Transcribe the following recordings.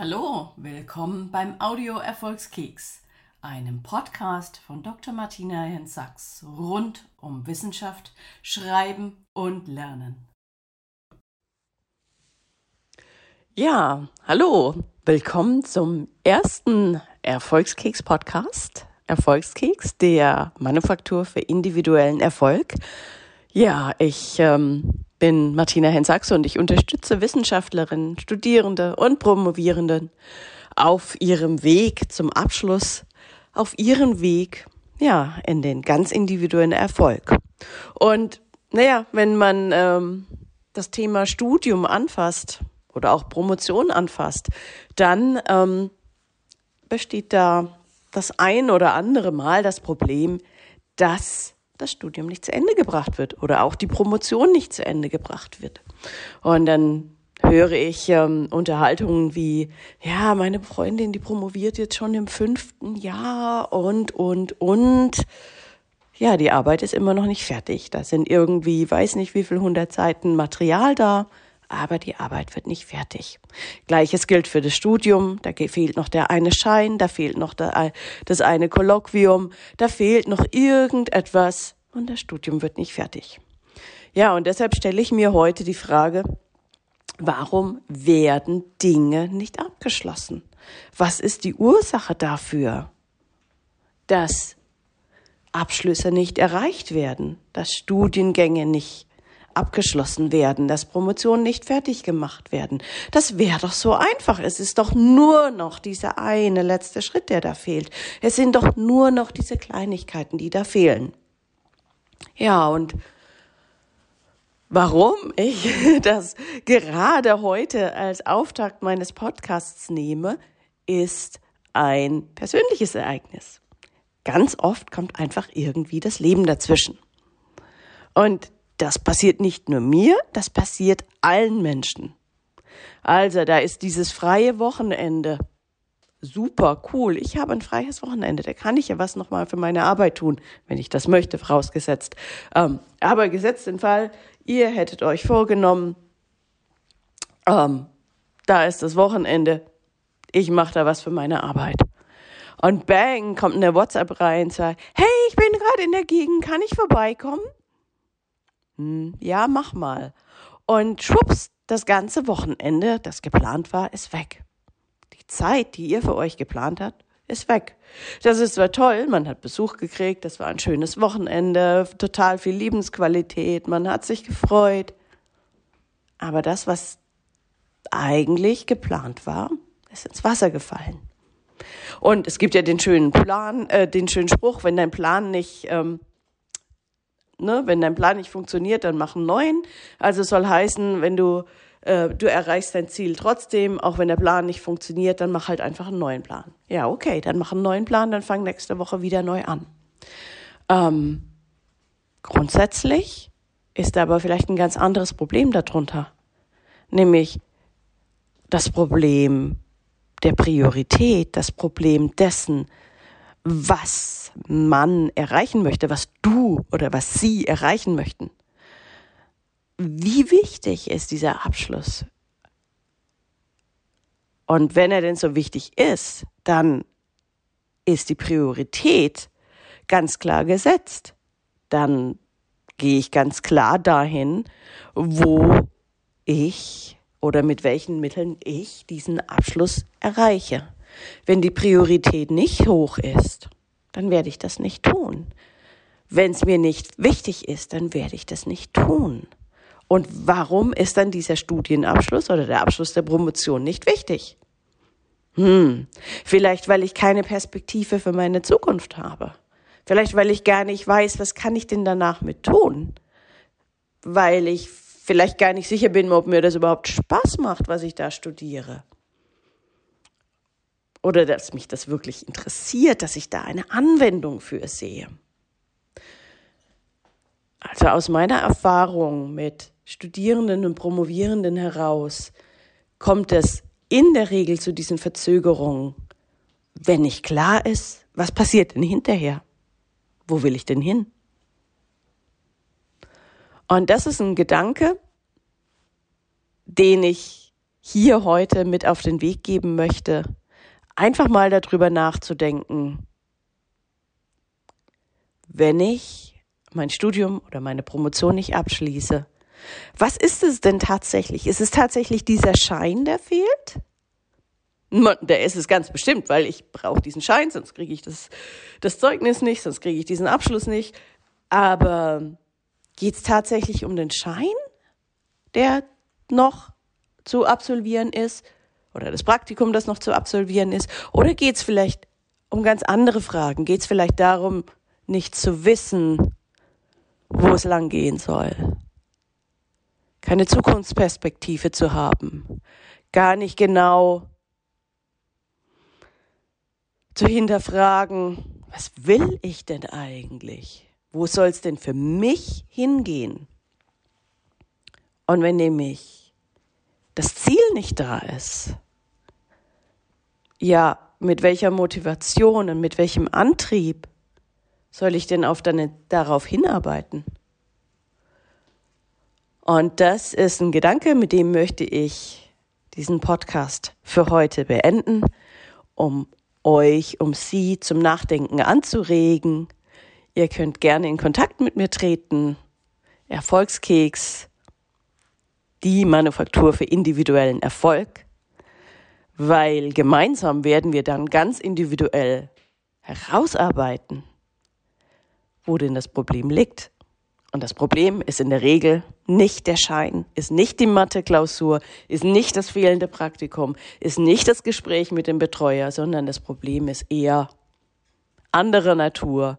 Hallo, willkommen beim Audio Erfolgskeks, einem Podcast von Dr. Martina Hensacks rund um Wissenschaft, Schreiben und Lernen. Ja, hallo, willkommen zum ersten Erfolgskeks-Podcast, Erfolgskeks, der Manufaktur für individuellen Erfolg. Ja, ich bin Martina Hensacks und ich unterstütze Wissenschaftlerinnen, Studierende und Promovierenden auf ihrem Weg zum Abschluss, auf ihrem Weg, ja, in den ganz individuellen Erfolg. Und naja, wenn man das Thema Studium anfasst oder auch Promotion anfasst, dann besteht da das ein oder andere Mal das Problem, dass das Studium nicht zu Ende gebracht wird oder auch die Promotion nicht zu Ende gebracht wird. Und dann höre ich Unterhaltungen wie, ja, meine Freundin, die promoviert jetzt schon im 5. Jahr und. Ja, die Arbeit ist immer noch nicht fertig. Da sind irgendwie, weiß nicht wie viel 100 Seiten Material da, aber die Arbeit wird nicht fertig. Gleiches gilt für das Studium, da fehlt noch der eine Schein, da fehlt noch das eine Kolloquium, da fehlt noch irgendetwas und das Studium wird nicht fertig. Ja, und deshalb stelle ich mir heute die Frage, warum werden Dinge nicht abgeschlossen? Was ist die Ursache dafür, dass Abschlüsse nicht erreicht werden, dass Studiengänge nicht abgeschlossen werden, dass Promotionen nicht fertig gemacht werden? Das wäre doch so einfach. Es ist doch nur noch dieser eine letzte Schritt, der da fehlt. Es sind doch nur noch diese Kleinigkeiten, die da fehlen. Ja, und warum ich das gerade heute als Auftakt meines Podcasts nehme, ist ein persönliches Ereignis. Ganz oft kommt einfach irgendwie das Leben dazwischen. Und das passiert nicht nur mir, das passiert allen Menschen. Also da ist dieses freie Wochenende super cool. Ich habe ein freies Wochenende, da kann ich ja was nochmal für meine Arbeit tun, wenn ich das möchte, vorausgesetzt. Aber gesetzt den Fall, ihr hättet euch vorgenommen, da ist das Wochenende, ich mache da was für meine Arbeit. Und bang, kommt eine WhatsApp rein und sagt, hey, ich bin gerade in der Gegend, kann ich vorbeikommen? Ja, mach mal. Und schwupps, das ganze Wochenende, das geplant war, ist weg. Die Zeit, die ihr für euch geplant habt, ist weg. Das ist zwar toll, man hat Besuch gekriegt, das war ein schönes Wochenende, total viel Lebensqualität, man hat sich gefreut. Aber das, was eigentlich geplant war, ist ins Wasser gefallen. Und es gibt ja den schönen Plan, den schönen Spruch, wenn dein Plan nicht wenn dein Plan nicht funktioniert, dann mach einen neuen. Also es soll heißen, wenn du erreichst dein Ziel trotzdem, auch wenn der Plan nicht funktioniert, dann mach halt einfach einen neuen Plan. Ja, okay, dann mach einen neuen Plan, dann fang nächste Woche wieder neu an. Grundsätzlich ist da aber vielleicht ein ganz anderes Problem darunter. Nämlich das Problem der Priorität, das Problem dessen, was man erreichen möchte, was du oder was sie erreichen möchten. Wie wichtig ist dieser Abschluss? Und wenn er denn so wichtig ist, dann ist die Priorität ganz klar gesetzt. Dann gehe ich ganz klar dahin, wo ich oder mit welchen Mitteln ich diesen Abschluss erreiche. Wenn die Priorität nicht hoch ist, dann werde ich das nicht tun. Wenn es mir nicht wichtig ist, dann werde ich das nicht tun. Und warum ist dann dieser Studienabschluss oder der Abschluss der Promotion nicht wichtig? Vielleicht, weil ich keine Perspektive für meine Zukunft habe. Vielleicht, weil ich gar nicht weiß, was kann ich denn danach mit tun? Weil ich vielleicht gar nicht sicher bin, ob mir das überhaupt Spaß macht, was ich da studiere. Oder dass mich das wirklich interessiert, dass ich da eine Anwendung für sehe. Also aus meiner Erfahrung mit Studierenden und Promovierenden heraus kommt es in der Regel zu diesen Verzögerungen, wenn nicht klar ist, was passiert denn hinterher? Wo will ich denn hin? Und das ist ein Gedanke, den ich hier heute mit auf den Weg geben möchte, einfach mal darüber nachzudenken, wenn ich mein Studium oder meine Promotion nicht abschließe, was ist es denn tatsächlich? Ist es tatsächlich dieser Schein, der fehlt? Der ist es ganz bestimmt, weil ich brauche diesen Schein, sonst kriege ich das Zeugnis nicht, sonst kriege ich diesen Abschluss nicht. Aber geht es tatsächlich um den Schein, der noch zu absolvieren ist oder das Praktikum, das noch zu absolvieren ist? Oder geht es vielleicht um ganz andere Fragen? Geht es vielleicht darum, nicht zu wissen, wo es lang gehen soll? Keine Zukunftsperspektive zu haben, gar nicht genau zu hinterfragen, was will ich denn eigentlich? Wo soll es denn für mich hingehen? Und wenn nämlich das Ziel nicht da ist, ja, mit welcher Motivation und mit welchem Antrieb soll ich denn darauf hinarbeiten? Und das ist ein Gedanke, mit dem möchte ich diesen Podcast für heute beenden, um Sie zum Nachdenken anzuregen. Ihr könnt gerne in Kontakt mit mir treten. Erfolgskeks, die Manufaktur für individuellen Erfolg, weil gemeinsam werden wir dann ganz individuell herausarbeiten, wo denn das Problem liegt. Und das Problem ist in der Regel nicht der Schein, ist nicht die Mathe-Klausur, ist nicht das fehlende Praktikum, ist nicht das Gespräch mit dem Betreuer, sondern das Problem ist eher anderer Natur.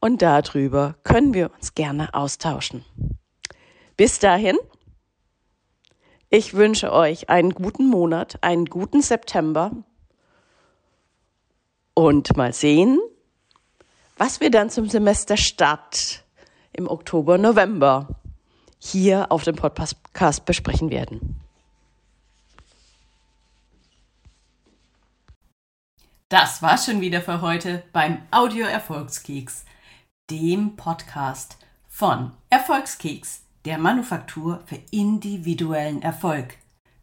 Und darüber können wir uns gerne austauschen. Bis dahin, ich wünsche euch einen guten Monat, einen guten September und mal sehen, was wir dann zum Semesterstart im Oktober, November hier auf dem Podcast besprechen werden. Das war's schon wieder für heute beim Audio Erfolgskeks, dem Podcast von Erfolgskeks, der Manufaktur für individuellen Erfolg,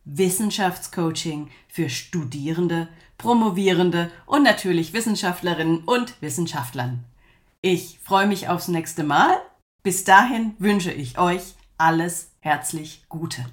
Wissenschaftscoaching für Studierende, Promovierende und natürlich Wissenschaftlerinnen und Wissenschaftlern. Ich freue mich aufs nächste Mal. Bis dahin wünsche ich euch alles herzlich Gute.